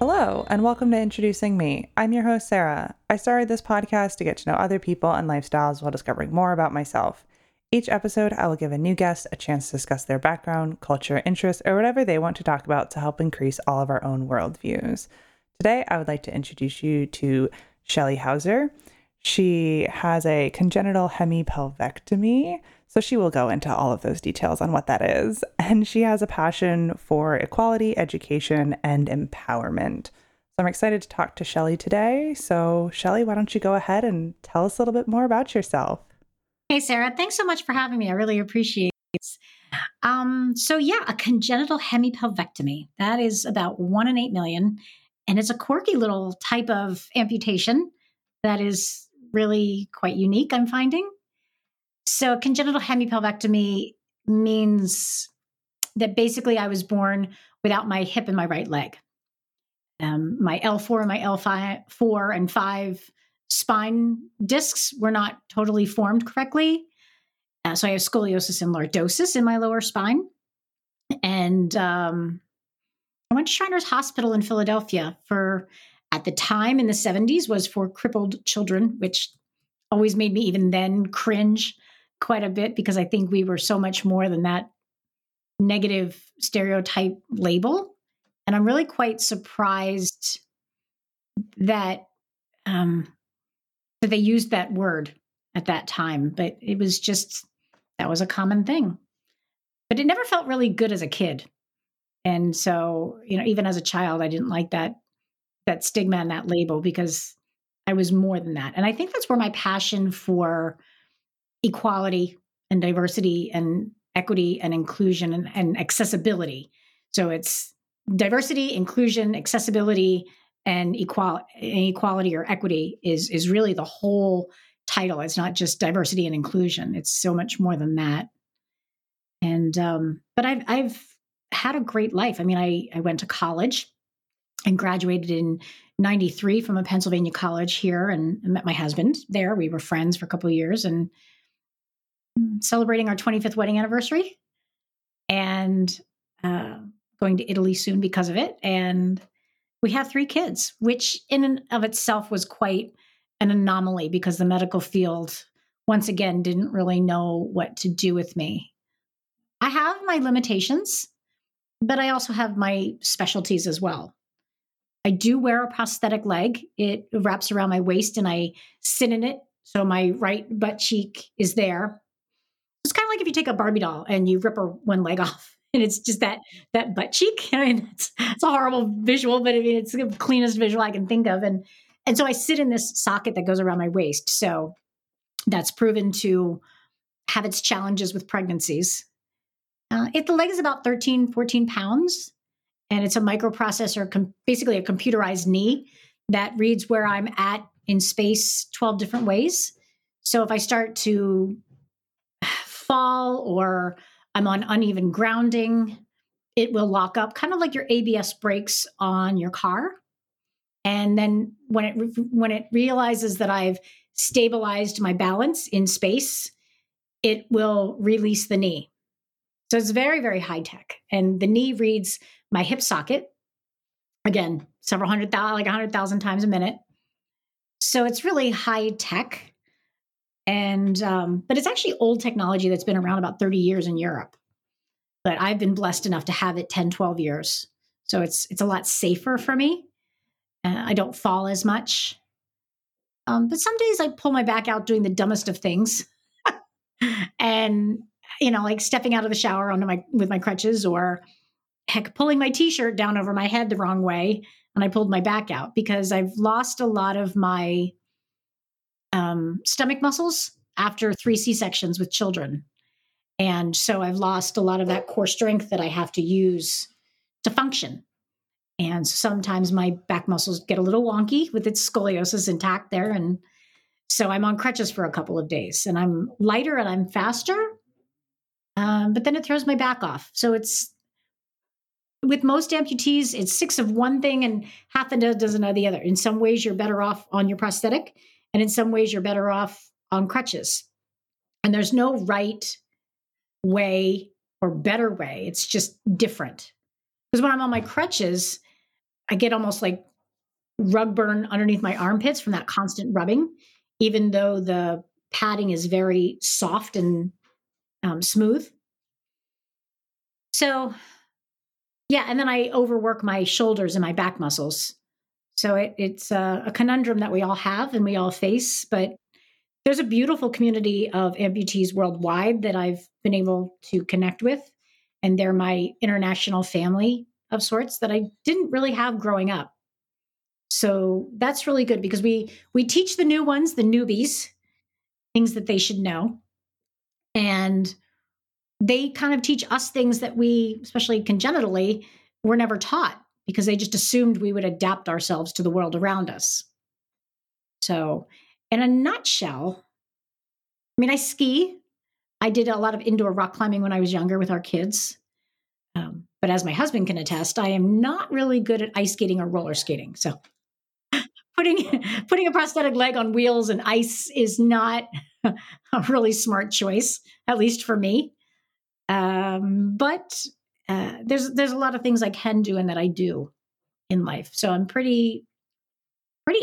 Hello, and welcome to Introducing Me. I'm your host, Sarah. I started this podcast to get to know other people and lifestyles while discovering more about myself. Each episode, I will give a new guest a chance to discuss their background, culture, interests, or whatever they want to talk about to help increase all of our own worldviews. Today, I would like to introduce you to Shelley Hauser. She has a congenital hemipelvectomy, so she will go into all of those details on what that is. And she has a passion for equality, education, and empowerment. So I'm excited to talk to Shelley today. So Shelley, why don't you go ahead and tell us a little bit more about yourself? Hey, Sarah. Thanks so much for having me. I really appreciate it. A congenital hemipelvectomy. That is about 1 in 8 million. And it's a quirky little type of amputation that is really quite unique, I'm finding. So congenital hemipelvectomy means that basically I was born without my hip and my right leg. My L4 and my L4 and 5 spine discs were not totally formed correctly. So I have scoliosis and lordosis in my lower spine. And I went to Shriners Hospital in Philadelphia for, at the time in the 70s, was for crippled children, which always made me even then cringe quite a bit because I think we were so much more than that negative stereotype label. And I'm really quite surprised that they used that word at that time, but it was just, that was a common thing. But it never felt really good as a kid. And so, you know, even as a child, I didn't like that stigma and that label because I was more than that. And I think that's where my passion for equality and diversity and equity and inclusion and accessibility. So it's diversity, inclusion, accessibility, and equality or equity is really the whole title. It's not just diversity and inclusion. It's so much more than that. And but I've had a great life. I mean, I went to college and graduated in 93 from a Pennsylvania college here and met my husband there. We were friends for a couple of years and celebrating our 25th wedding anniversary and going to Italy soon because of it. And we have 3 kids, which in and of itself was quite an anomaly because the medical field, once again, didn't really know what to do with me. I have my limitations, but I also have my specialties as well. I do wear a prosthetic leg. It wraps around my waist and I sit in it. So my right butt cheek is there. It's kind of like if you take a Barbie doll and you rip her one leg off and it's just that butt cheek. I mean, it's a horrible visual, but I mean, it's the cleanest visual I can think of. And so I sit in this socket that goes around my waist. So that's proven to have its challenges with pregnancies. The leg is about 13, 14 pounds. And it's a microprocessor, basically a computerized knee that reads where I'm at in space 12 different ways. So if I start to fall or I'm on uneven grounding, it will lock up, kind of like your ABS brakes on your car. And then when it realizes that I've stabilized my balance in space, it will release the knee. So it's very, very high tech. And the knee reads my hip socket, again, several 100,000 times a minute. So it's really high tech. And, but it's actually old technology that's been around about 30 years in Europe, but I've been blessed enough to have it 10, 12 years. So it's a lot safer for me. I don't fall as much. But some days I pull my back out doing the dumbest of things and, you know, like stepping out of the shower with my crutches or heck, pulling my t-shirt down over my head the wrong way. And I pulled my back out because I've lost a lot of my stomach muscles after 3 C-sections with children. And so I've lost a lot of that core strength that I have to use to function. And sometimes my back muscles get a little wonky with its scoliosis intact there. And so I'm on crutches for a couple of days and I'm lighter and I'm faster. But then it throws my back off. So it's, with most amputees, it's 6 of one thing and half a dozen of the other. In some ways, you're better off on your prosthetic, and in some ways, you're better off on crutches. And there's no right way or better way. It's just different. Because when I'm on my crutches, I get almost like rug burn underneath my armpits from that constant rubbing, even though the padding is very soft and smooth. So yeah, and then I overwork my shoulders and my back muscles. So it's a conundrum that we all have and we all face, but there's a beautiful community of amputees worldwide that I've been able to connect with. And they're my international family of sorts that I didn't really have growing up. So that's really good because we teach the new ones, the newbies, things that they should know. And they kind of teach us things that we, especially congenitally, were never taught because they just assumed we would adapt ourselves to the world around us. So in a nutshell, I mean, I ski. I did a lot of indoor rock climbing when I was younger with our kids. But as my husband can attest, I am not really good at ice skating or roller skating. So putting a prosthetic leg on wheels and ice is not a really smart choice, at least for me. But there's a lot of things I can do and that I do in life. So I'm pretty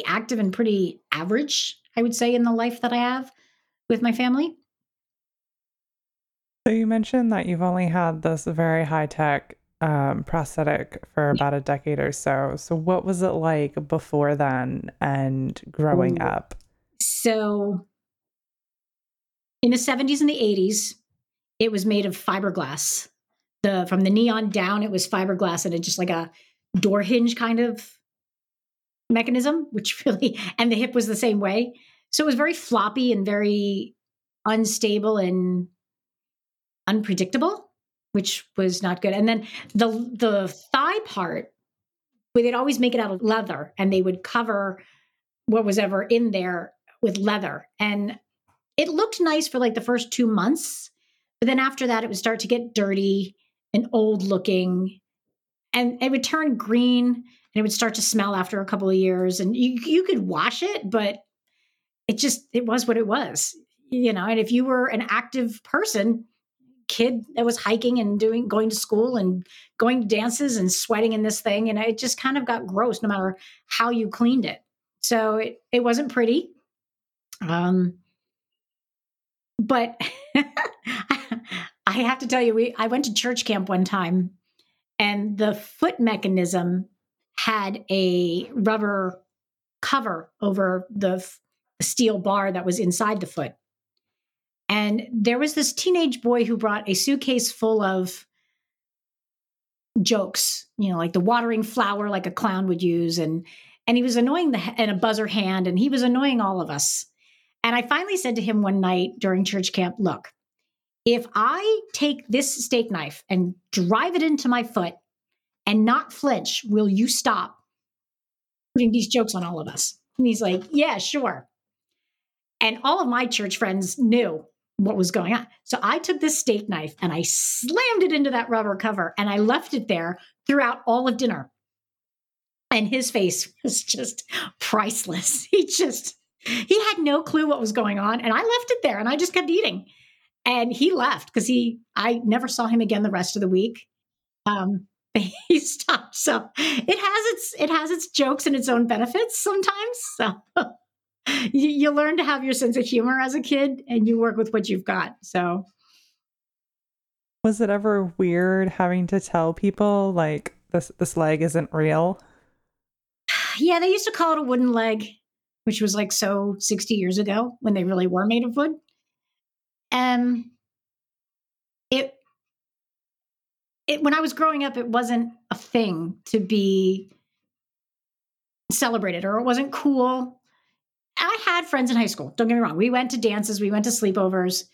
active and pretty average, I would say, in the life that I have with my family. So you mentioned that you've only had this very high-tech prosthetic for about a decade or so. So what was it like before then and growing up? So in the 70s and the 80s, it was made of fiberglass. From the knee on down, it was fiberglass, and it's just like a door hinge kind of mechanism, which really, and the hip was the same way. So it was very floppy and very unstable and unpredictable, which was not good. And then the thigh part, they'd always make it out of leather, and they would cover what was ever in there with leather. And it looked nice for like the first 2 months, but then after that, it would start to get dirty and old looking, and it would turn green, and it would start to smell after a couple of years. And you could wash it, but it was what it was, you know. And if you were an active person, kid that was hiking and going to school and going to dances and sweating in this thing. And it just kind of got gross no matter how you cleaned it. So it wasn't pretty. But I have to tell you, I went to church camp one time, and the foot mechanism had a rubber cover over the steel bar that was inside the foot. And there was this teenage boy who brought a suitcase full of jokes, you know, like the watering flower, like a clown would use. And he was annoying and a buzzer hand, and he was annoying all of us. And I finally said to him one night during church camp, look, if I take this steak knife and drive it into my foot and not flinch, will you stop putting these jokes on all of us? And he's like, yeah, sure. And all of my church friends knew what was going on. So I took this steak knife and I slammed it into that rubber cover, and I left it there throughout all of dinner. And his face was just priceless. He had no clue what was going on. And I left it there and I just kept eating. And he left because I never saw him again the rest of the week. But he stopped. So it has its jokes and its own benefits sometimes. So you learn to have your sense of humor as a kid, and you work with what you've got. So was it ever weird having to tell people like this leg isn't real? Yeah. They used to call it a wooden leg, which was like, so 60 years ago when they really were made of wood. It when I was growing up, it wasn't a thing to be celebrated, or it wasn't cool. I had friends in high school. Don't get me wrong. We went to dances. We went to sleepovers.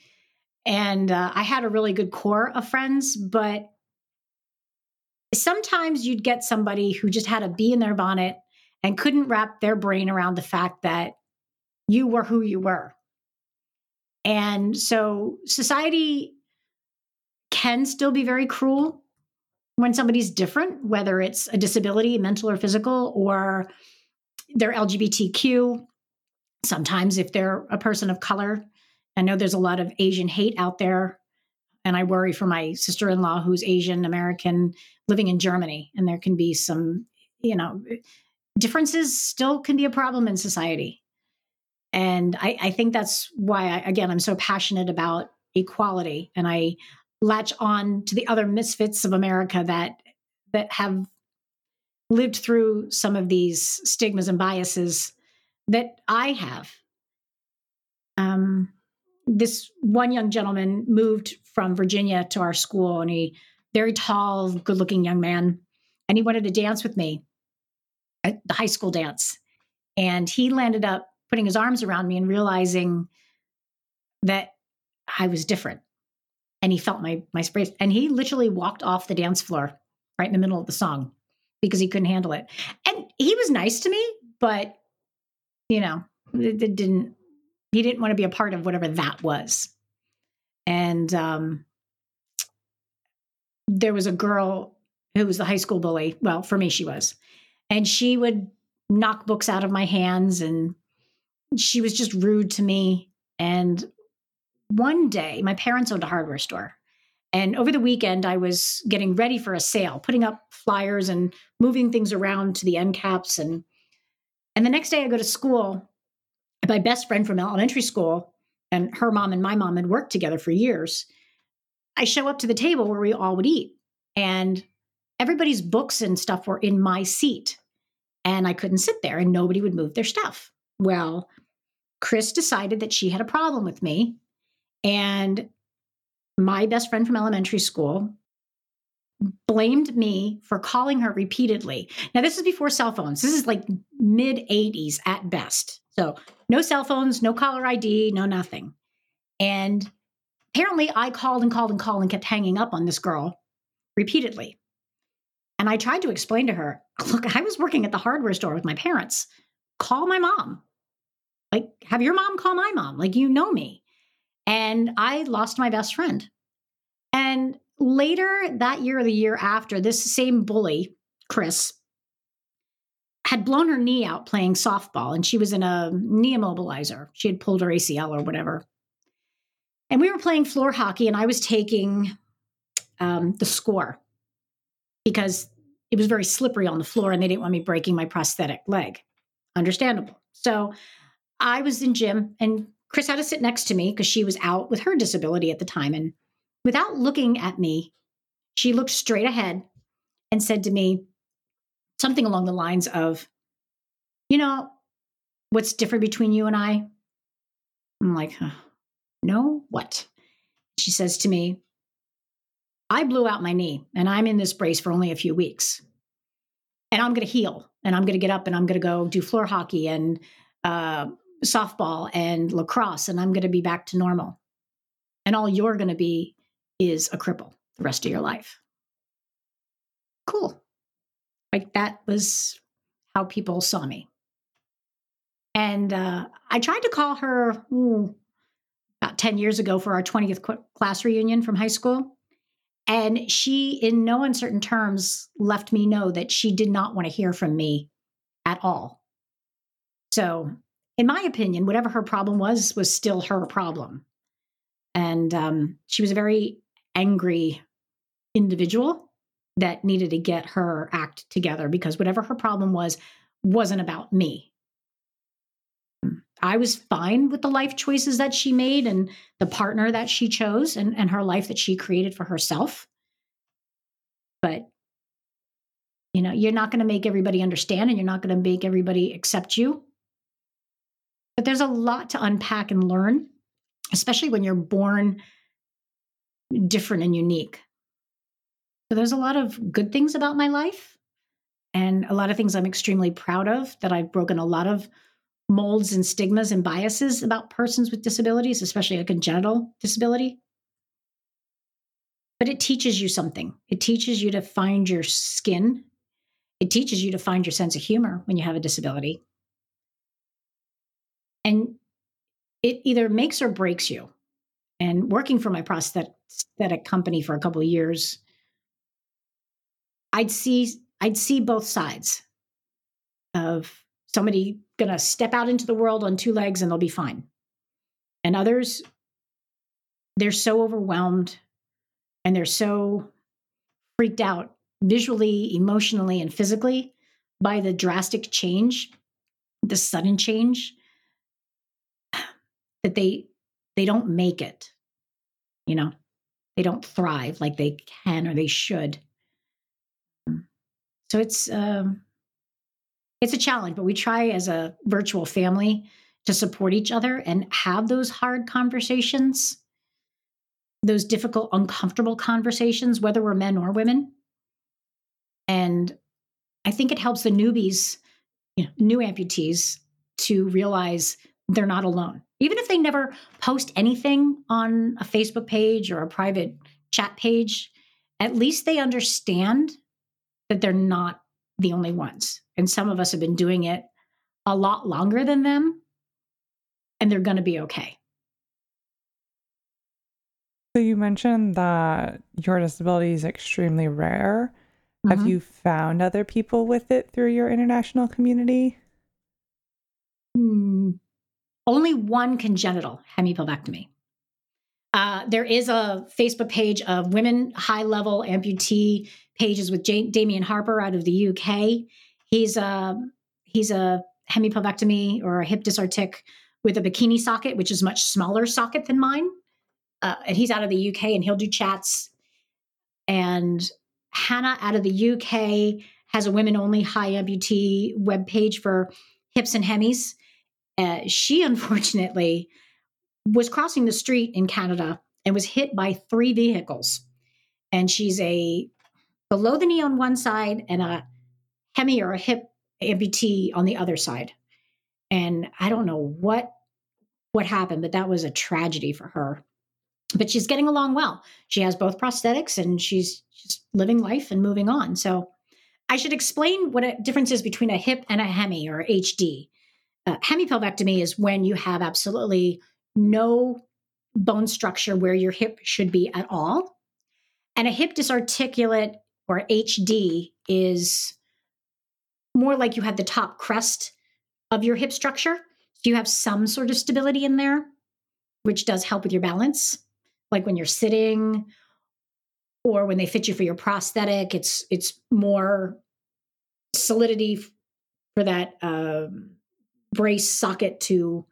And I had a really good core of friends. But sometimes you'd get somebody who just had a bee in their bonnet and couldn't wrap their brain around the fact that you were who you were. And so society can still be very cruel when somebody's different, whether it's a disability, mental or physical, or they're LGBTQ. Sometimes if they're a person of color. I know there's a lot of Asian hate out there, and I worry for my sister-in-law who's Asian American living in Germany, and there can be some you know, differences still can be a problem in society. And I think that's why, I'm so passionate about equality. And I latch on to the other misfits of America that have lived through some of these stigmas and biases that I have. This one young gentleman moved from Virginia to our school, and he, very tall, good-looking young man, and he wanted to dance with me at the high school dance. And he landed up putting his arms around me and realizing that I was different. And he felt my space, and he literally walked off the dance floor right in the middle of the song because he couldn't handle it. And he was nice to me, but you know, he didn't want to be a part of whatever that was. And there was a girl who was the high school bully. Well, for me, she was, and she would knock books out of my hands, and she was just rude to me. And one day, my parents owned a hardware store. And over the weekend, I was getting ready for a sale, putting up flyers and moving things around to the end caps. And the next day I go to school, and my best friend from elementary school and her mom and my mom had worked together for years. I show up to the table where we all would eat, and everybody's books and stuff were in my seat, and I couldn't sit there, and nobody would move their stuff. Well, Chris decided that she had a problem with me, and my best friend from elementary school blamed me for calling her repeatedly. Now, this is before cell phones. This is like mid-'80s at best. So no cell phones, no caller ID, no nothing. And apparently I called and called and called and kept hanging up on this girl repeatedly. And I tried to explain to her, look, I was working at the hardware store with my parents. Call my mom. Like, have your mom call my mom. Like, you know me. And I lost my best friend. And later that year or the year after, this same bully, Chris, had blown her knee out playing softball, and she was in a knee immobilizer. She had pulled her ACL or whatever. And we were playing floor hockey, and I was taking the score because it was very slippery on the floor, and they didn't want me breaking my prosthetic leg. Understandable. So I was in gym, and Chris had to sit next to me because she was out with her disability at the time. And without looking at me, she looked straight ahead and said to me something along the lines of, you know, what's different between you and I? I'm like, huh, no, what? She says to me, I blew out my knee and I'm in this brace for only a few weeks, and I'm going to heal, and I'm going to get up, and I'm going to go do floor hockey and softball and lacrosse, and I'm going to be back to normal. And all you're going to be is a cripple the rest of your life. Cool. Like, that was how people saw me. And I tried to call her about 10 years ago for our 20th class reunion from high school. And she, in no uncertain terms, left me know that she did not want to hear from me at all. So, in my opinion, whatever her problem was still her problem. And she was a very angry individual that needed to get her act together, because whatever her problem was, wasn't about me. I was fine with the life choices that she made and the partner that she chose and her life that she created for herself. But, you know, you're not going to make everybody understand, and you're not going to make everybody accept you. But there's a lot to unpack and learn, especially when you're born different and unique. So there's a lot of good things about my life, and a lot of things I'm extremely proud of, that I've broken a lot of molds and stigmas and biases about persons with disabilities, especially a congenital disability. But it teaches you something. It teaches you to find your skin. It teaches you to find your sense of humor when you have a disability. And it either makes or breaks you. And working for my prosthetic company for a couple of years, I'd see both sides of somebody going to step out into the world on two legs and they'll be fine. And others, they're so overwhelmed and they're so freaked out visually, emotionally, and physically by the drastic change, the sudden change, that they don't make it, you know, they don't thrive like they can or they should. So it's a challenge, but we try as a virtual family to support each other and have those hard conversations, those difficult, uncomfortable conversations, whether we're men or women. And I think it helps the newbies, you know, new amputees, to realize they're not alone. Even if they never post anything on a Facebook page or a private chat page, at least they understand that they're not the only ones. And some of us have been doing it a lot longer than them, and they're going to be okay. So you mentioned that your disability is extremely rare. Mm-hmm. Have you found other people with it through your international community? Only one congenital hemipelvectomy. There is a Facebook page of women high-level amputee pages with Damian Harper out of the UK. He's a hemipelvectomy or a hip dysartic with a bikini socket, which is a much smaller socket than mine. And he's out of the UK, and he'll do chats. And Hannah out of the UK has a women-only high amputee webpage for hips and hemis. She, unfortunately, was crossing the street in Canada and was hit by 3 vehicles. And she's a below the knee on one side and a hemi or a hip amputee on the other side. And I don't know what happened, but that was a tragedy for her. But she's getting along well. She has both prosthetics, and she's just living life and moving on. So I should explain what a difference is between a hip and a hemi or HD. Hemipelvectomy is when you have absolutely no bone structure where your hip should be at all. And a hip dysarticulate or HD is more like you have the top crest of your hip structure. So you have some sort of stability in there, which does help with your balance. Like when you're sitting or when they fit you for your prosthetic, it's more solidity for that brace socket to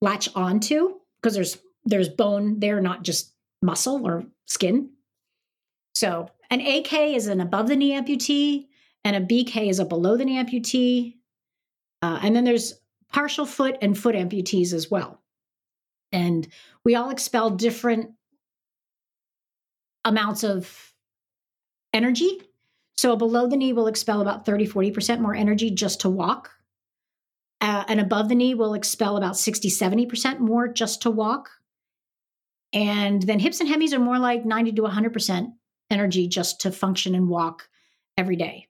latch onto, because there's bone there, not just muscle or skin. So an AK is an above the knee amputee, and a BK is a below the knee amputee. And then there's partial foot and foot amputees as well. And we all expel different amounts of energy. So a below the knee will expel about 30-40% more energy just to walk. And above the knee will expel about 60-70% more just to walk. And then hips and hemis are more like 90-100% energy just to function and walk every day.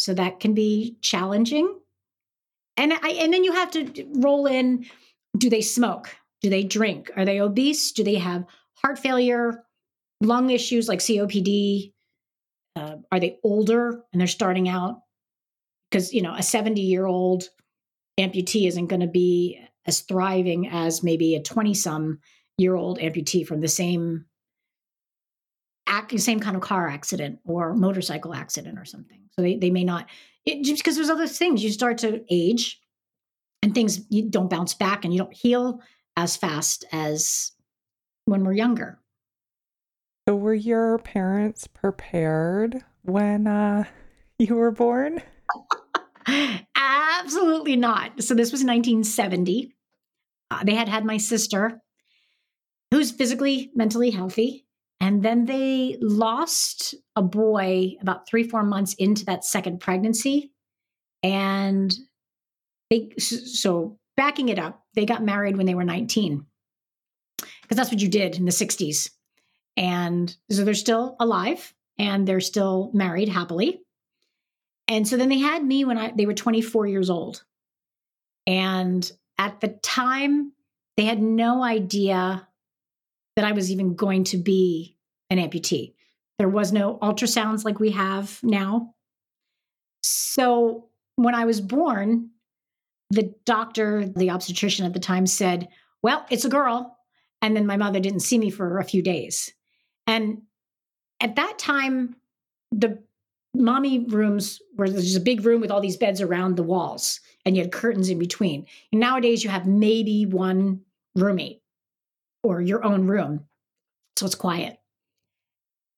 So that can be challenging. And then you have to roll in, do they smoke? Do they drink? Are they obese? Do they have heart failure, lung issues like COPD? Are they older and they're starting out? Because, you know, a 70-year-old amputee isn't going to be as thriving as maybe a 20-some-year-old amputee from the same kind of car accident or motorcycle accident or something. So they may not, just because there's other things. You start to age and things, you don't bounce back and you don't heal as fast as when we're younger. So were your parents prepared when you were born? Absolutely not. So this was 1970. They had my sister, who's physically, mentally healthy. And then they lost a boy about 3-4 months into that second pregnancy. And so backing it up, they got married when they were 19. Because that's what you did in the 60s. And so they're still alive and they're still married happily. And so then they had me when they were 24 years old. And at the time, they had no idea that I was even going to be an amputee. There was no ultrasounds like we have now. So when I was born, the doctor, the obstetrician at the time, said, well, it's a girl. And then my mother didn't see me for a few days. And at that time, the mommy rooms where there's a big room with all these beds around the walls, and you had curtains in between. And nowadays you have maybe one roommate or your own room, so it's quiet.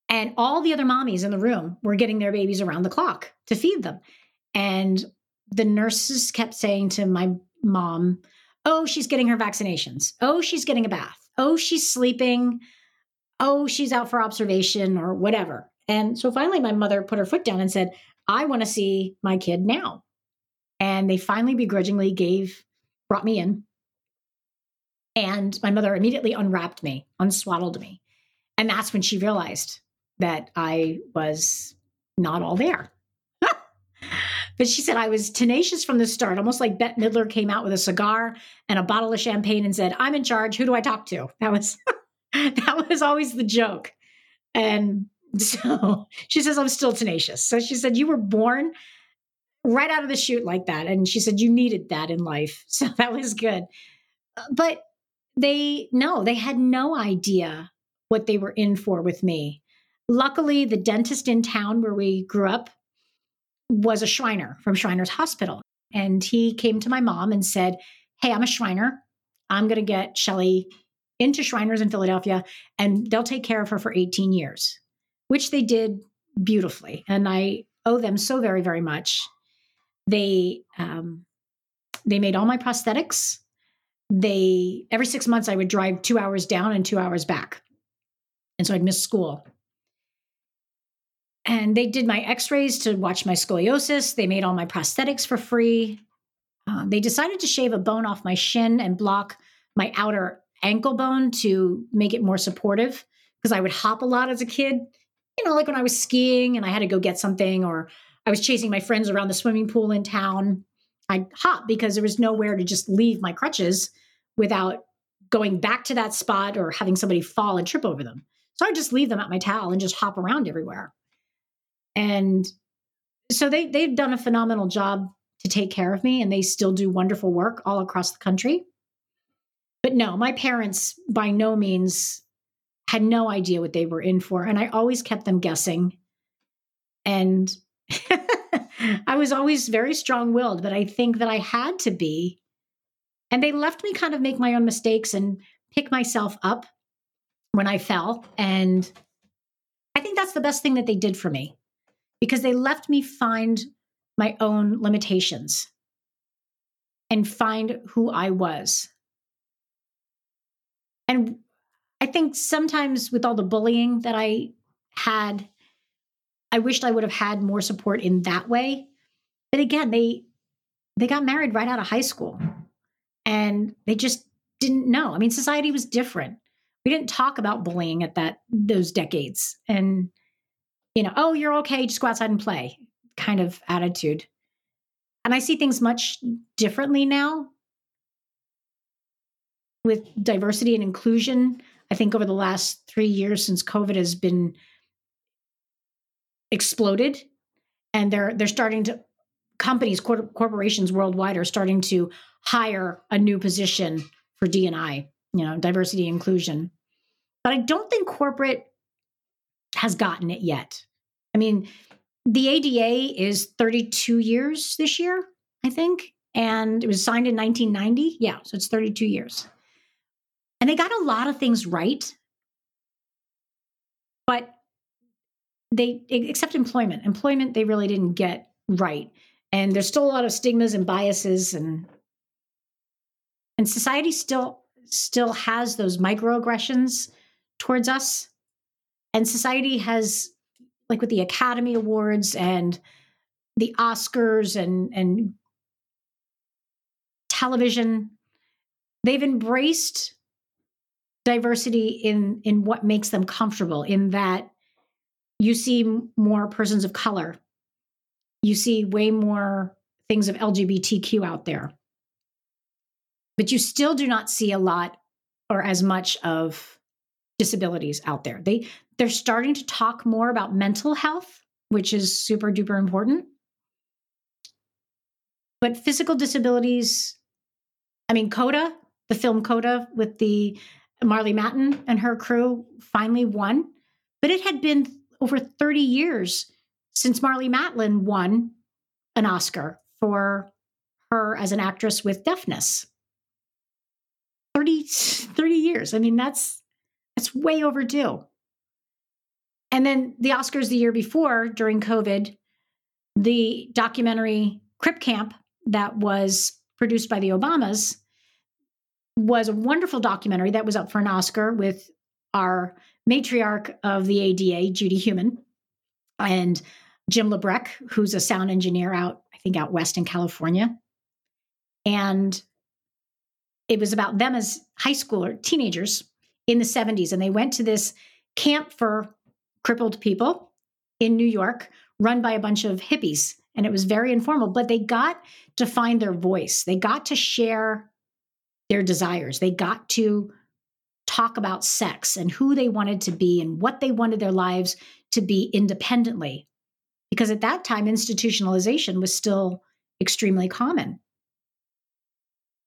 And all the other mommies in the room were getting their babies around the clock to feed them. And the nurses kept saying to my mom, oh, she's getting her vaccinations. Oh, she's getting a bath. Oh, she's sleeping. Oh, she's out for observation or whatever. And so finally, my mother put her foot down and said, I want to see my kid now. And they finally begrudgingly brought me in. And my mother immediately unwrapped me, unswaddled me. And that's when she realized that I was not all there. But she said I was tenacious from the start, almost like Bette Midler came out with a cigar and a bottle of champagne and said, I'm in charge. Who do I talk to? That was always the joke. And so she says, I'm still tenacious. So she said, you were born right out of the chute like that. And she said, you needed that in life. So that was good. But they had no idea what they were in for with me. Luckily, the dentist in town where we grew up was a Shriner from Shriners Hospital. And he came to my mom and said, hey, I'm a Shriner. I'm going to get Shelley into Shriners in Philadelphia, and they'll take care of her for 18 years, which they did beautifully. And I owe them so very, very much. They made all my prosthetics. Every 6 months, I would drive 2 hours down and 2 hours back. And so I'd miss school. And they did my x-rays to watch my scoliosis. They made all my prosthetics for free. They decided to shave a bone off my shin and block my outer ankle bone to make it more supportive, because I would hop a lot as a kid. You know, like when I was skiing and I had to go get something, or I was chasing my friends around the swimming pool in town, I'd hop because there was nowhere to just leave my crutches without going back to that spot or having somebody fall and trip over them. So I'd just leave them at my towel and just hop around everywhere. And so they've done a phenomenal job to take care of me, and they still do wonderful work all across the country. But no, my parents by no means had no idea what they were in for. And I always kept them guessing. And I was always very strong-willed, but I think that I had to be. And they left me kind of make my own mistakes and pick myself up when I fell. And I think that's the best thing that they did for me, because they left me find my own limitations and find who I was. And I think sometimes with all the bullying that I had, I wished I would have had more support in that way. But again, they got married right out of high school, and they just didn't know. I mean, society was different. We didn't talk about bullying at those decades. And you know, oh, you're okay, just go outside and play kind of attitude. And I see things much differently now with diversity and inclusion. I think over the last 3 years since COVID has been exploded, and they're starting to, companies, corporations worldwide are starting to hire a new position for D&I, you know, diversity and inclusion. But I don't think corporate has gotten it yet. I mean, the ADA is 32 years this year, I think, and it was signed in 1990. Yeah, so it's 32 years. And they got a lot of things right, but except employment. Employment, they really didn't get right. And there's still a lot of stigmas and biases, and society still has those microaggressions towards us. And society has, like with the Academy Awards and the Oscars and television, they've embraced diversity in what makes them comfortable, in that you see more persons of color. You see way more things of LGBTQ out there. But you still do not see a lot or as much of disabilities out there. They're starting to talk more about mental health, which is super duper important. But physical disabilities, I mean, CODA, the film CODA with the Marlee Matlin and her crew finally won, but it had been over 30 years since Marlee Matlin won an Oscar for her as an actress with deafness. 30 years. I mean, that's way overdue. And then the Oscars the year before, during COVID, the documentary Crip Camp that was produced by the Obamas was a wonderful documentary that was up for an Oscar with our matriarch of the ADA, Judy Heumann, and Jim Lebrecht, who's a sound engineer out west in California. And it was about them as high schooler teenagers in the 70s. And they went to this camp for crippled people in New York, run by a bunch of hippies. And it was very informal, but they got to find their voice. They got to share their desires. They got to talk about sex and who they wanted to be and what they wanted their lives to be independently. Because at that time, institutionalization was still extremely common.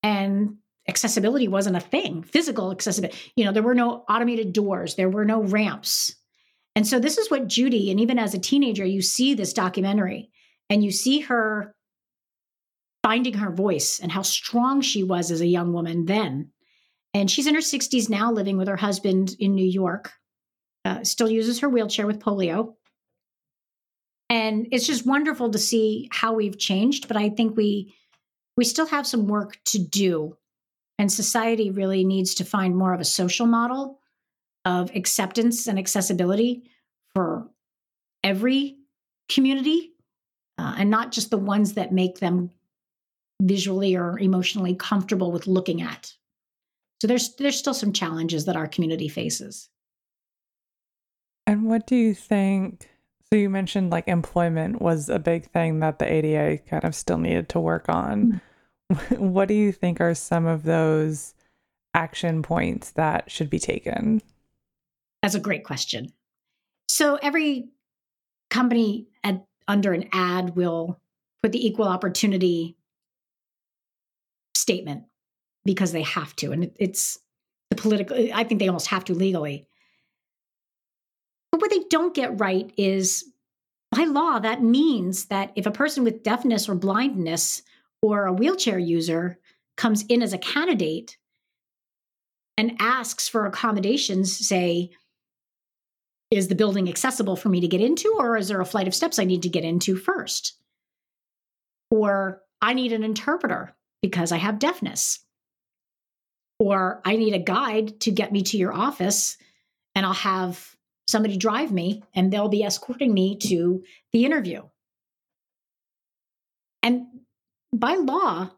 And accessibility wasn't a thing, physical accessibility. You know, there were no automated doors. There were no ramps. And so this is what Judy, and even as a teenager, you see this documentary and you see her finding her voice and how strong she was as a young woman then. And she's in her 60s now, living with her husband in New York, still uses her wheelchair with polio. And it's just wonderful to see how we've changed, but I think we still have some work to do. And society really needs to find more of a social model of acceptance and accessibility for every community, and not just the ones that make them visually or emotionally comfortable with looking at. So there's still some challenges that our community faces. And what do you think? So you mentioned like employment was a big thing that the ADA kind of still needed to work on. Mm-hmm. What do you think are some of those action points that should be taken? That's a great question. So every company under an ad will put the equal opportunity statement because they have to. And it's the political, I think they almost have to legally. But what they don't get right is, by law, that means that if a person with deafness or blindness or a wheelchair user comes in as a candidate and asks for accommodations, say, is the building accessible for me to get into, or is there a flight of steps I need to get into first? Or I need an interpreter because I have deafness. Or I need a guide to get me to your office, and I'll have somebody drive me, and they'll be escorting me to the interview. And by law,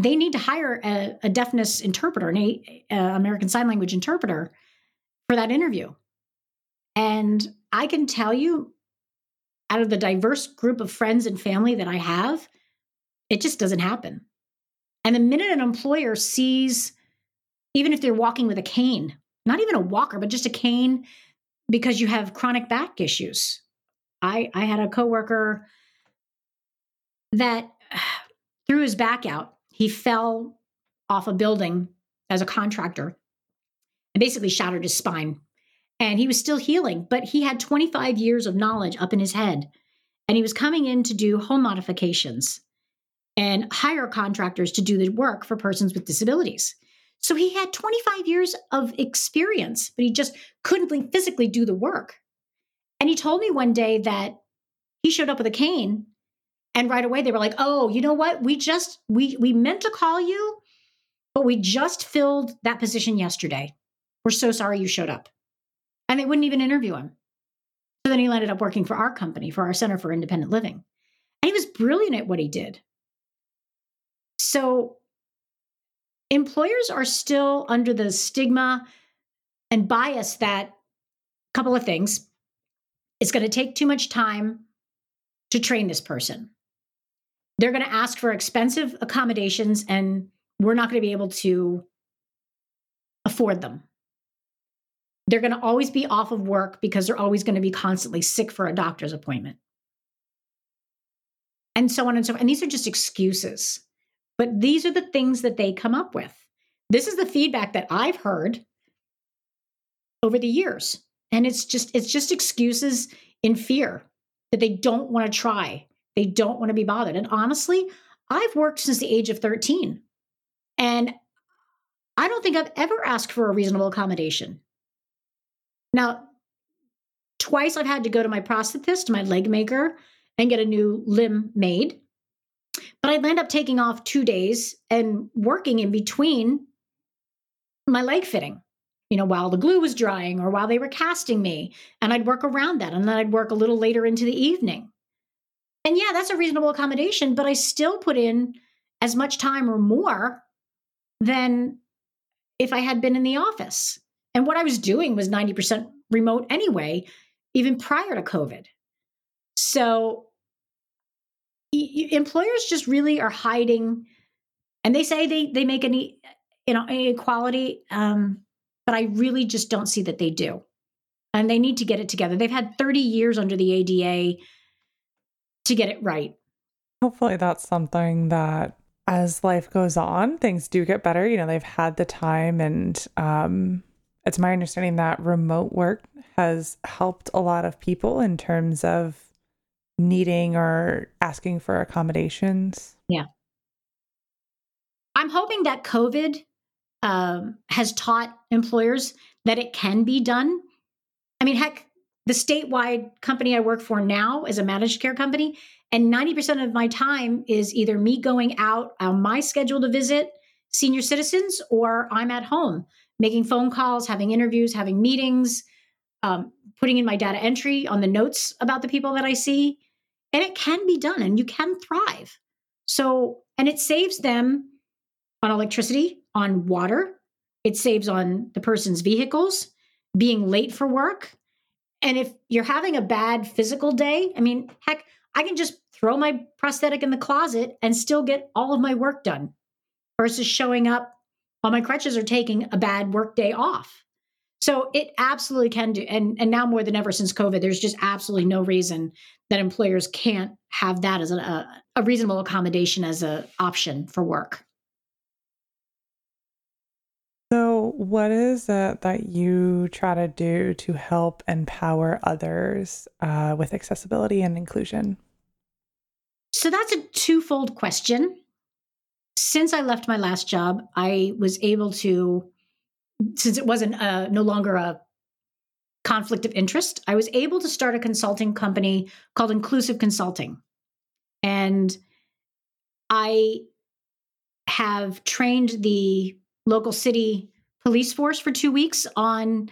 they need to hire a deafness interpreter, an American Sign Language interpreter, for that interview. And I can tell you, out of the diverse group of friends and family that I have, it just doesn't happen. And the minute an employer sees, even if they're walking with a cane, not even a walker, but just a cane, because you have chronic back issues. I had a coworker that threw his back out. He fell off a building as a contractor and basically shattered his spine. And he was still healing, but he had 25 years of knowledge up in his head. And he was coming in to do home modifications and hire contractors to do the work for persons with disabilities. So he had 25 years of experience, but he just couldn't physically do the work. And he told me one day that he showed up with a cane, and right away they were like, oh, you know what? We meant to call you, but we just filled that position yesterday. We're so sorry you showed up. And they wouldn't even interview him. So then he ended up working for our company, for our Center for Independent Living. And he was brilliant at what he did. So employers are still under the stigma and bias that, a couple of things, it's going to take too much time to train this person. They're going to ask for expensive accommodations, and we're not going to be able to afford them. They're going to always be off of work because they're always going to be constantly sick for a doctor's appointment. And so on and so forth. And these are just excuses. But these are the things that they come up with. This is the feedback that I've heard over the years. And it's just excuses in fear. that they don't want to try. They don't want to be bothered. And honestly, I've worked since the age of 13. And I don't think I've ever asked for a reasonable accommodation. Now, twice I've had to go to my prosthetist, my leg maker, and get a new limb made. But I'd end up taking off 2 days and working in between my leg fitting, you know, while the glue was drying or while they were casting me. And I'd work around that. And then I'd work a little later into the evening. And yeah, that's a reasonable accommodation, but I still put in as much time or more than if I had been in the office. And what I was doing was 90% remote anyway, even prior to COVID. So employers just really are hiding, and they say they make any, you know, inequality, but I really just don't see that they do. And they need to get it together. They've had 30 years under the ADA to get it right. Hopefully that's something that as life goes on, things do get better. You know, they've had the time, and it's my understanding that remote work has helped a lot of people in terms of needing or asking for accommodations. Yeah. I'm hoping that COVID has taught employers that it can be done. I mean, heck, the statewide company I work for now is a managed care company, and 90% of my time is either me going out on my schedule to visit senior citizens, or I'm at home making phone calls, having interviews, having meetings, putting in my data entry on the notes about the people that I see. And it can be done, and you can thrive. So, and it saves them on electricity, on water. It saves on the person's vehicles, being late for work. And if you're having a bad physical day, I mean, heck, I can just throw my prosthetic in the closet and still get all of my work done versus showing up while my crutches are taking a bad work day off. So it absolutely can do. And now more than ever since COVID, there's just absolutely no reason that employers can't have that as a reasonable accommodation as an option for work. So what is it that you try to do to help empower others with accessibility and inclusion? So that's a twofold question. Since I left my last job, I was able to, since it wasn't no longer a conflict of interest, I was able to start a consulting company called Inclusive Consulting. And I have trained the local city police force for 2 weeks on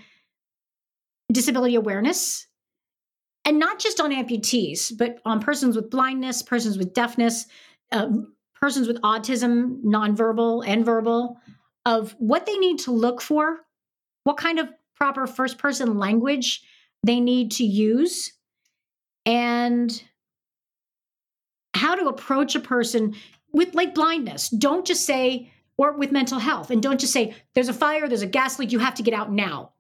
disability awareness, and not just on amputees, but on persons with blindness, persons with deafness, persons with autism, nonverbal and verbal, of what they need to look for, what kind of proper first person language they need to use, and how to approach a person with like blindness. Don't just say, or with mental health. And don't just say, there's a fire, there's a gas leak, you have to get out now.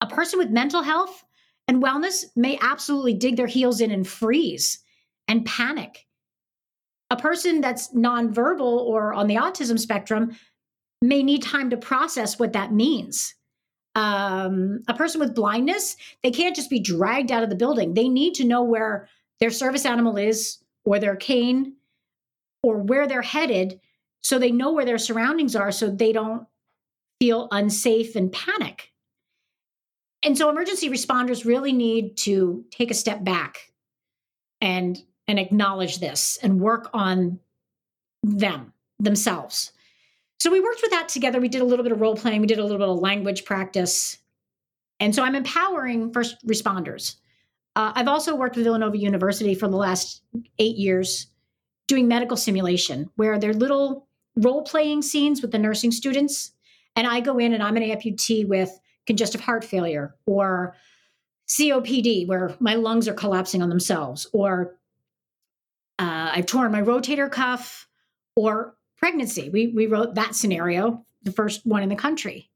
A person with mental health and wellness may absolutely dig their heels in and freeze and panic. A person that's nonverbal or on the autism spectrum may need time to process what that means. A person with blindness, they can't just be dragged out of the building. They need to know where their service animal is, or their cane, or where they're headed, so they know where their surroundings are, so they don't feel unsafe and panic. And so emergency responders really need to take a step back and acknowledge this and work on themselves. So we worked with that together. We did a little bit of role playing. We did a little bit of language practice. And so I'm empowering first responders. I've also worked with Villanova University for the last 8 years doing medical simulation, where they're little role-playing scenes with the nursing students. And I go in and I'm an amputee with congestive heart failure or COPD, where my lungs are collapsing on themselves, or I've torn my rotator cuff, or pregnancy. We wrote that scenario, the first one in the country.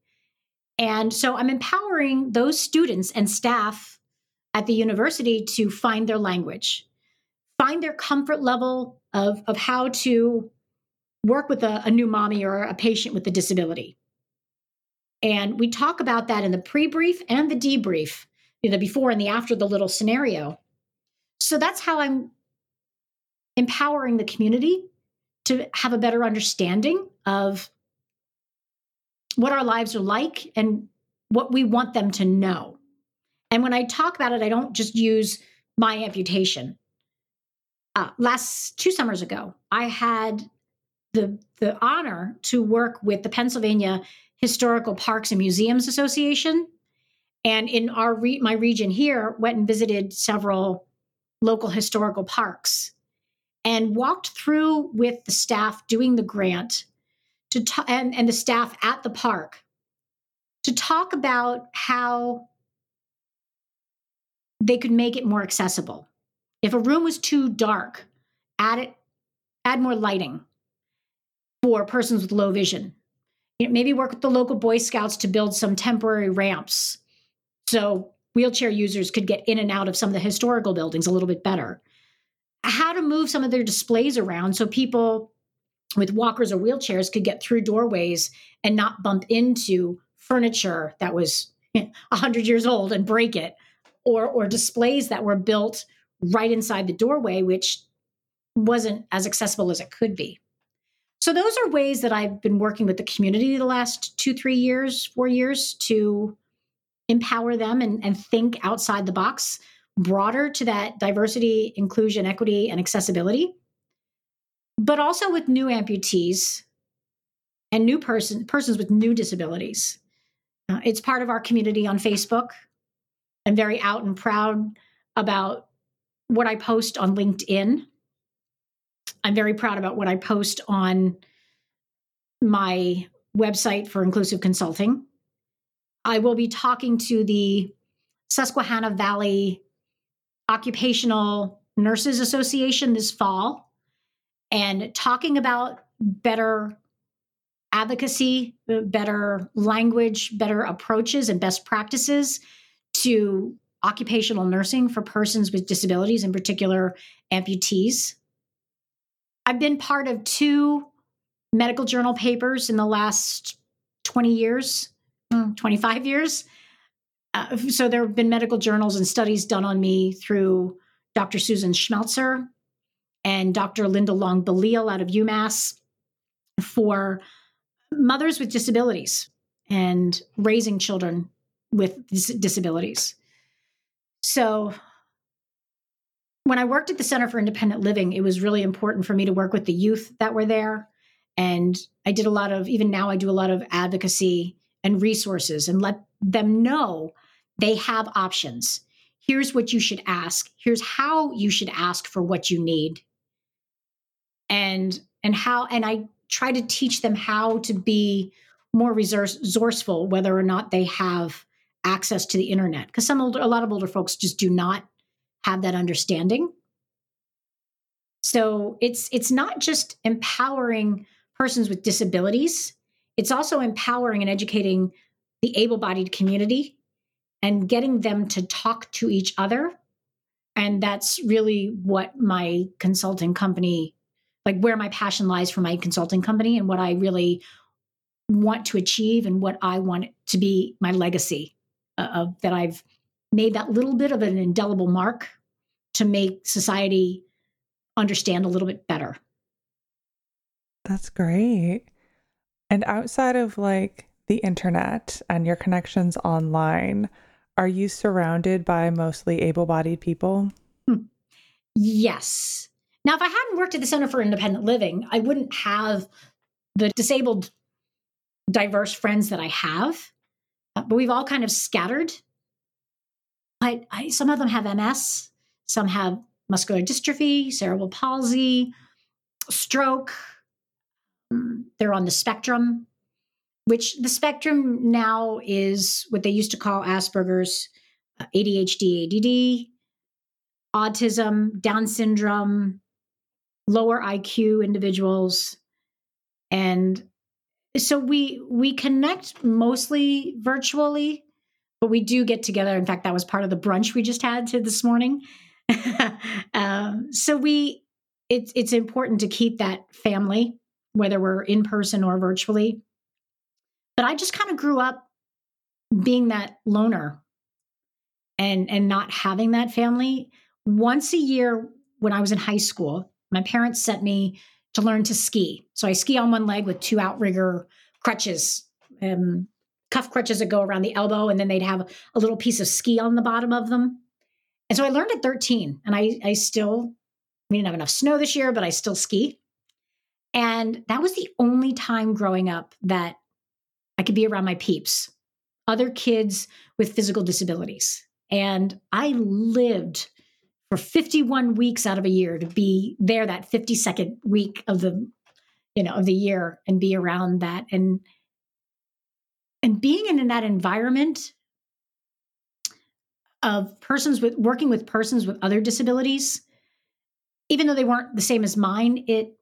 And so I'm empowering those students and staff at the university to find their language, find their comfort level of how to work with a new mommy or a patient with a disability. And we talk about that in the pre-brief and the debrief, the before and the after the little scenario. So that's how I'm empowering the community to have a better understanding of what our lives are like and what we want them to know. And when I talk about it, I don't just use my amputation. Last two summers ago, I had the honor to work with the Pennsylvania Historical Parks and Museums Association. And in our my region here, went and visited several local historical parks and walked through with the staff doing the grant to and the staff at the park to talk about how they could make it more accessible. If a room was too dark, add more lighting for persons with low vision. You know, maybe work with the local Boy Scouts to build some temporary ramps so wheelchair users could get in and out of some of the historical buildings a little bit better. How to move some of their displays around so people with walkers or wheelchairs could get through doorways and not bump into furniture that was 100 years old and break it, or displays that were built right inside the doorway, which wasn't as accessible as it could be. So those are ways that I've been working with the community the last 4 years to empower them and think outside the box, broader to that diversity, inclusion, equity, and accessibility, but also with new amputees and new persons with new disabilities. It's part of our community on Facebook. I'm very out and proud about what I post on LinkedIn. I'm very proud about what I post on my website for Inclusive Consulting. I will be talking to the Susquehanna Valley Occupational Nurses Association this fall and talking about better advocacy, better language, better approaches and best practices to occupational nursing for persons with disabilities, in particular amputees. I've been part of 2 medical journal papers in the last 25 years. So there have been medical journals and studies done on me through Dr. Susan Schmelzer and Dr. Linda Long-Bailey out of UMass for mothers with disabilities and raising children with disabilities. So when I worked at the Center for Independent Living, it was really important for me to work with the youth that were there. And I did even now I do a lot of advocacy and resources and let them know they have options. Here's what you should ask. Here's how you should ask for what you need. And I try to teach them how to be more resourceful, whether or not they have access to the internet, because a lot of older folks just do not have that understanding. So it's not just empowering persons with disabilities, it's also empowering and educating the able-bodied community and getting them to talk to each other. And that's really what my consulting company, like where my passion lies for my consulting company and what I really want to achieve and what I want to be my legacy of that I've made that little bit of an indelible mark to make society understand a little bit better. That's great. And outside of like the internet and your connections online, are you surrounded by mostly able-bodied people? Yes. Now, if I hadn't worked at the Center for Independent Living, I wouldn't have the disabled, diverse friends that I have, but we've all kind of scattered. But some of them have MS, some have muscular dystrophy, cerebral palsy, stroke. They're on the spectrum, which the spectrum now is what they used to call Asperger's, ADHD, ADD, autism, Down syndrome, lower IQ individuals. And so we connect mostly virtually, but we do get together. In fact, that was part of the brunch we just had this morning. It's important to keep that family, whether we're in person or virtually. But I just kind of grew up being that loner and not having that family. Once a year when I was in high school, my parents sent me to learn to ski. So I ski on one leg with two outrigger crutches, cuff crutches that go around the elbow, and then they'd have a little piece of ski on the bottom of them. And so I learned at 13, and I still, we didn't have enough snow this year, but I still ski. And that was the only time growing up that I could be around my peeps, other kids with physical disabilities. And I lived for 51 weeks out of a year to be there that 52nd week of the year and be around that. And being in that environment of working with persons with other disabilities, even though they weren't the same as mine, it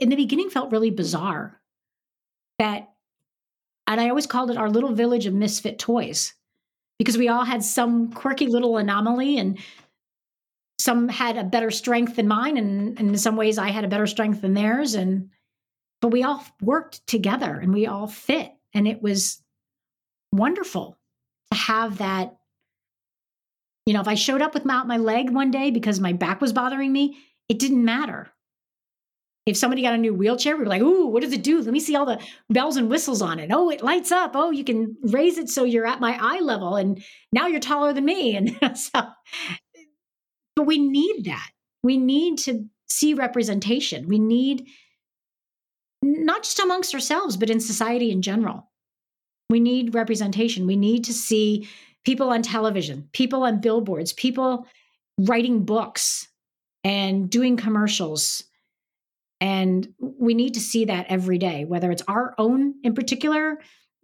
in the beginning felt really bizarre. And I always called it our little village of misfit toys, because we all had some quirky little anomaly, and some had a better strength than mine, and in some ways I had a better strength than theirs. But we all worked together and we all fit. And it was wonderful to have that. You know, if I showed up without my leg one day because my back was bothering me, it didn't matter. If somebody got a new wheelchair, we were like, ooh, what does it do? Let me see all the bells and whistles on it. Oh, it lights up. Oh, you can raise it so you're at my eye level. And now you're taller than me. And so, but we need that. We need to see representation. We need, not just amongst ourselves, but in society in general, we need representation. We need to see people on television, people on billboards, people writing books and doing commercials. And we need to see that every day, whether it's our own in particular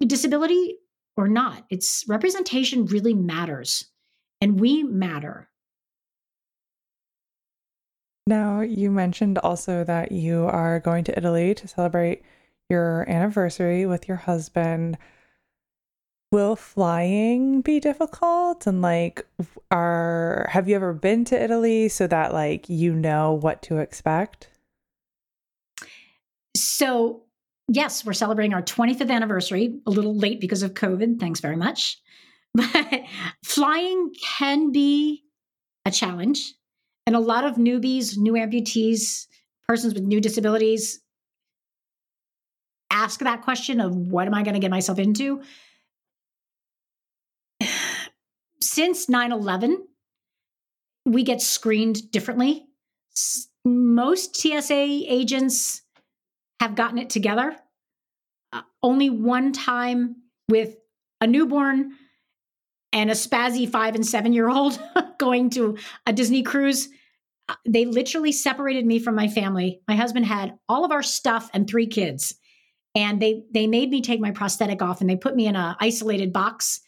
disability or not. It's representation really matters, and we matter. Now, you mentioned also that you are going to Italy to celebrate your anniversary with your husband. Will flying be difficult? And have you ever been to Italy so that you know what to expect? So yes, we're celebrating our 25th anniversary, a little late because of COVID. Thanks very much. But flying can be a challenge. And a lot of newbies, new amputees, persons with new disabilities ask that question of what am I going to get myself into? Since 9/11, we get screened differently. Most TSA agents have gotten it together. Only one time with a newborn and a spazzy 5 and 7-year-old going to a Disney cruise. They literally separated me from my family. My husband had all of our stuff and 3 kids. And they made me take my prosthetic off, and they put me in an isolated box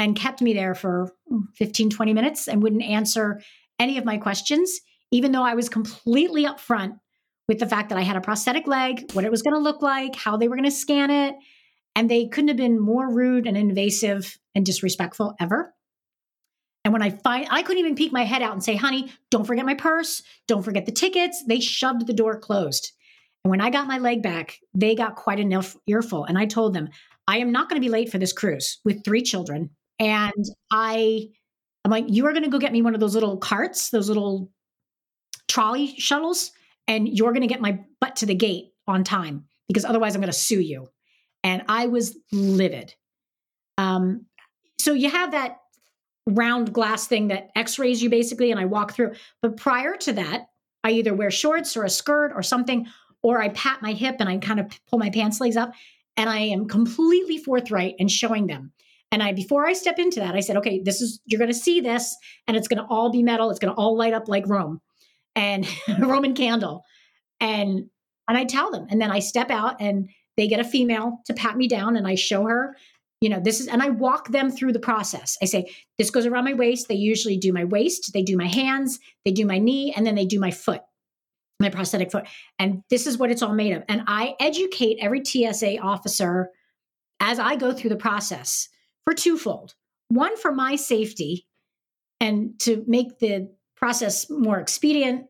and kept me there for 15, 20 minutes and wouldn't answer any of my questions, even though I was completely upfront with the fact that I had a prosthetic leg, what it was going to look like, how they were going to scan it. And they couldn't have been more rude and invasive and disrespectful ever. And when I couldn't even peek my head out and say, honey, don't forget my purse. Don't forget the tickets. They shoved the door closed. And when I got my leg back, they got quite an earful. And I told them, I am not going to be late for this cruise with 3 children. And I'm like, you are going to go get me one of those little carts, those little trolley shuttles. And you're going to get my butt to the gate on time, because otherwise I'm going to sue you. And I was livid. So you have that round glass thing that x-rays you basically, and I walk through. But prior to that, I either wear shorts or a skirt or something, or I pat my hip and I kind of pull my pants legs up, and I am completely forthright and showing them. And before I step into that, I said, okay, you're going to see this, and it's going to all be metal. It's going to all light up like Rome. And a Roman candle. And I tell them, and then I step out and they get a female to pat me down, and I show her, and I walk them through the process. I say, this goes around my waist. They usually do my waist. They do my hands. They do my knee. And then they do my foot, my prosthetic foot. And this is what it's all made of. And I educate every TSA officer as I go through the process for twofold. One, for my safety and to make the process more expedient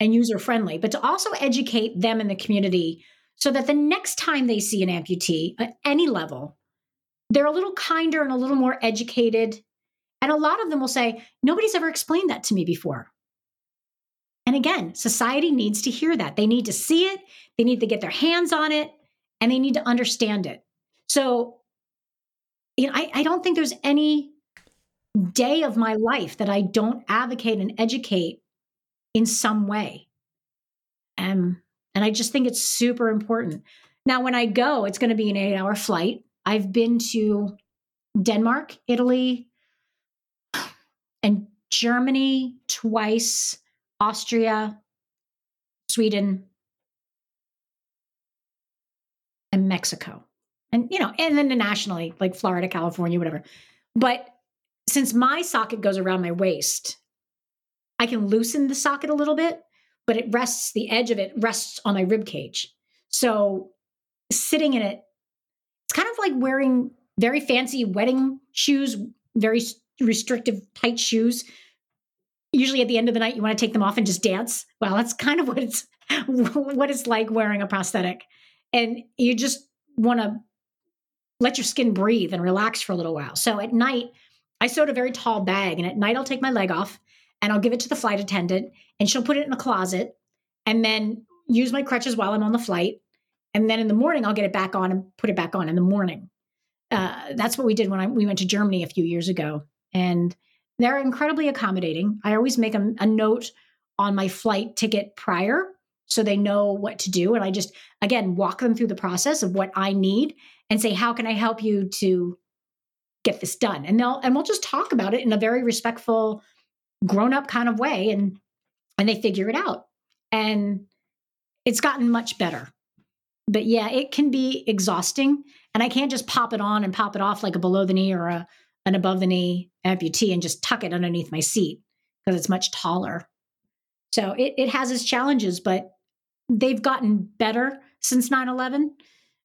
and user-friendly, but to also educate them in the community so that the next time they see an amputee at any level, they're a little kinder and a little more educated, And a lot of them will say, nobody's ever explained that to me before. And again, society needs to hear that. They need to see it. They need to get their hands on it, and they need to understand it. So, you know, I don't think there's any day of my life that I don't advocate and educate in some way. And I just think it's super important. Now, when I go, it's going to be an 8-hour flight. I've been to Denmark, Italy, and Germany twice, Austria, Sweden, and Mexico. And, you know, and then nationally, like Florida, California, whatever. But since my socket goes around my waist, I can loosen the socket a little bit, but it rests, the edge of it rests on my rib cage. So sitting in it, it's kind of like wearing very fancy wedding shoes, very restrictive, tight shoes. Usually at the end of the night, you want to take them off and just dance. Well, that's kind of what it's like wearing a prosthetic. And you just want to let your skin breathe and relax for a little while. So at night, I sewed a very tall bag, and at night I'll take my leg off and I'll give it to the flight attendant, and she'll put it in the closet and then use my crutches while I'm on the flight. And then in the morning, I'll get it back on and put it back on in the morning. That's what we did when we went to Germany a few years ago. And they're incredibly accommodating. I always make a note on my flight ticket prior so they know what to do. And I just, again, walk them through the process of what I need and say, how can I help you to get this done? And we'll just talk about it in a very respectful, grown-up kind of way, and they figure it out. And it's gotten much better. But yeah, it can be exhausting, and I can't just pop it on and pop it off like a below the knee or an above the knee amputee and just tuck it underneath my seat because it's much taller. So it has its challenges, but they've gotten better since 9/11,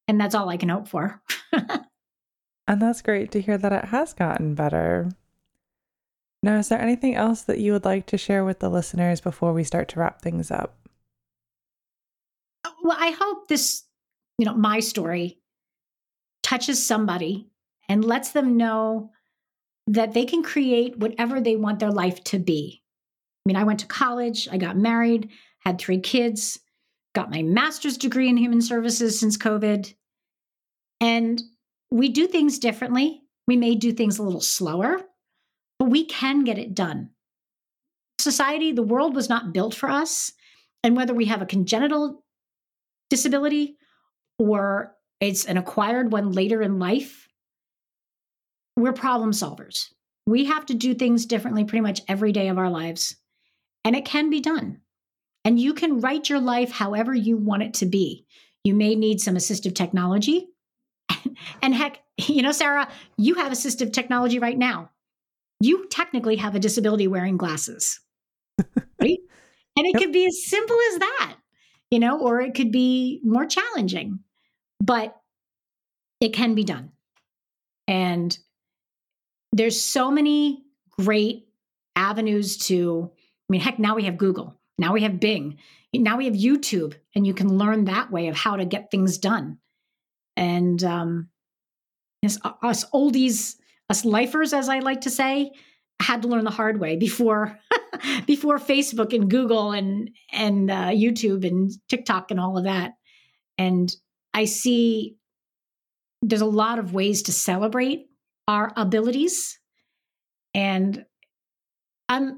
and that's all I can hope for. And that's great to hear that it has gotten better. Now, is there anything else that you would like to share with the listeners before we start to wrap things up? Well, I hope this, you know, my story touches somebody and lets them know that they can create whatever they want their life to be. I mean, I went to college, I got married, had 3 kids, got my master's degree in human services since COVID. And we do things differently. We may do things a little slower, but we can get it done. Society, the world was not built for us. And whether we have a congenital disability or it's an acquired one later in life, we're problem solvers. We have to do things differently pretty much every day of our lives. And it can be done. And you can write your life however you want it to be. You may need some assistive technology. And heck, you know, Sarah, you have assistive technology right now. You technically have a disability wearing glasses, right? And it could be as simple as that, you know, or it could be more challenging, but it can be done. And there's so many great avenues to, I mean, heck, now we have Google, now we have Bing, now we have YouTube, and you can learn that way of how to get things done. And us oldies, us lifers, as I like to say, had to learn the hard way before Facebook and Google and YouTube and TikTok and all of that. And I see there's a lot of ways to celebrate our abilities. And the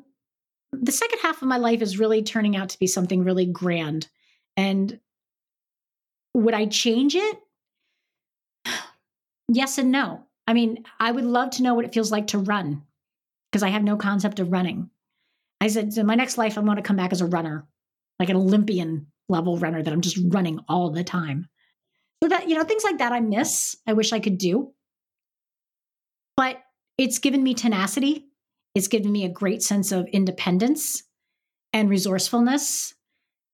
second half of my life is really turning out to be something really grand. And would I change it? Yes and no. I mean, I would love to know what it feels like to run because I have no concept of running. I said, in my next life, I'm going to come back as a runner, like an Olympian level runner that I'm just running all the time. So that, you know, things like that I miss, I wish I could do. But it's given me tenacity. It's given me a great sense of independence and resourcefulness.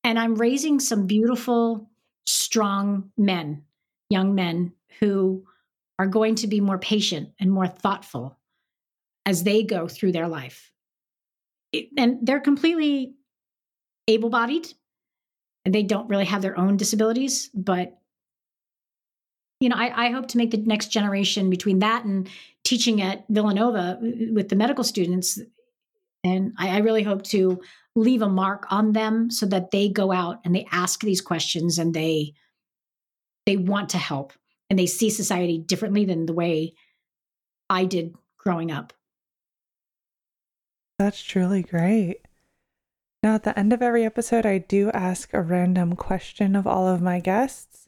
And I'm raising some beautiful, strong men, young men who are going to be more patient and more thoughtful as they go through their life. And they're completely able-bodied, and they don't really have their own disabilities, but You know, I hope to make the next generation between that and teaching at Villanova with the medical students. And I really hope to leave a mark on them so that they go out and they ask these questions and they want to help and they see society differently than the way I did growing up. That's truly great. Now, at the end of every episode, I do ask a random question of all of my guests.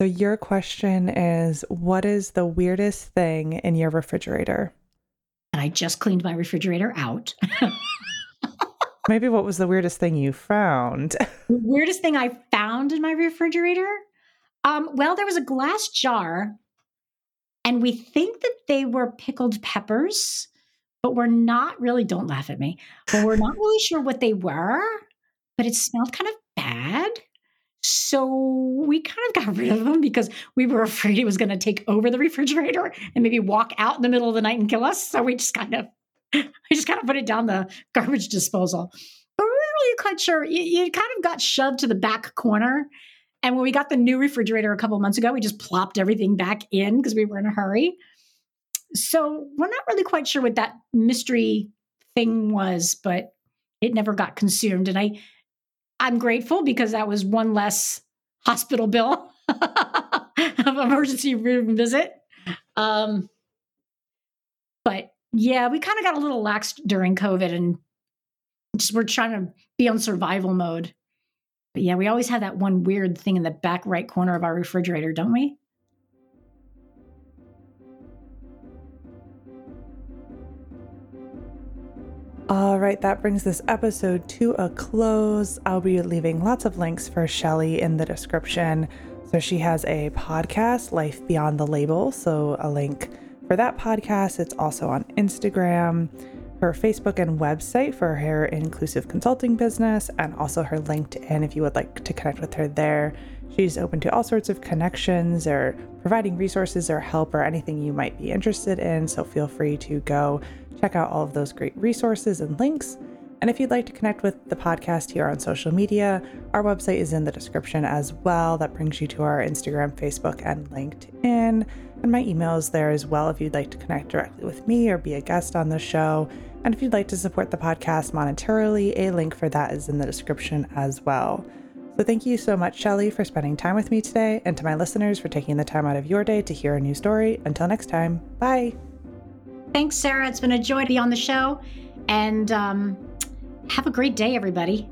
So your question is, what is the weirdest thing in your refrigerator? And I just cleaned my refrigerator out. Maybe what was the weirdest thing you found? The weirdest thing I found in my refrigerator? Well, there was a glass jar, and we think that they were pickled peppers, but we're not really, don't laugh at me, but we're not really sure what they were, but it smelled kind of bad. So we kind of got rid of them because we were afraid it was going to take over the refrigerator and maybe walk out in the middle of the night and kill us. So I just kind of put it down the garbage disposal. But we weren't really quite sure. It kind of got shoved to the back corner. And when we got the new refrigerator a couple of months ago, we just plopped everything back in because we were in a hurry. So we're not really quite sure what that mystery thing was, but it never got consumed. And I'm grateful because that was one less hospital bill of emergency room visit. But yeah, we kind of got a little lax during COVID and just we're trying to be on survival mode. But yeah, we always have that one weird thing in the back right corner of our refrigerator, don't we? All right, that brings this episode to a close. I'll be leaving lots of links for Shelley in the description. So she has a podcast, Life Beyond the Label. So a link for that podcast. It's also on Instagram, her Facebook and website for her inclusive consulting business, and also her LinkedIn if you would like to connect with her there. She's open to all sorts of connections or providing resources or help or anything you might be interested in. So feel free to go check out all of those great resources and links. And if you'd like to connect with the podcast here on social media, our website is in the description as well. That brings you to our Instagram, Facebook, and LinkedIn. And my email is there as well if you'd like to connect directly with me or be a guest on the show. And if you'd like to support the podcast monetarily, a link for that is in the description as well. So thank you so much, Shelley, for spending time with me today, and to my listeners for taking the time out of your day to hear a new story. Until next time, bye. Thanks, Sarah. It's been a joy to be on the show, and have a great day, everybody.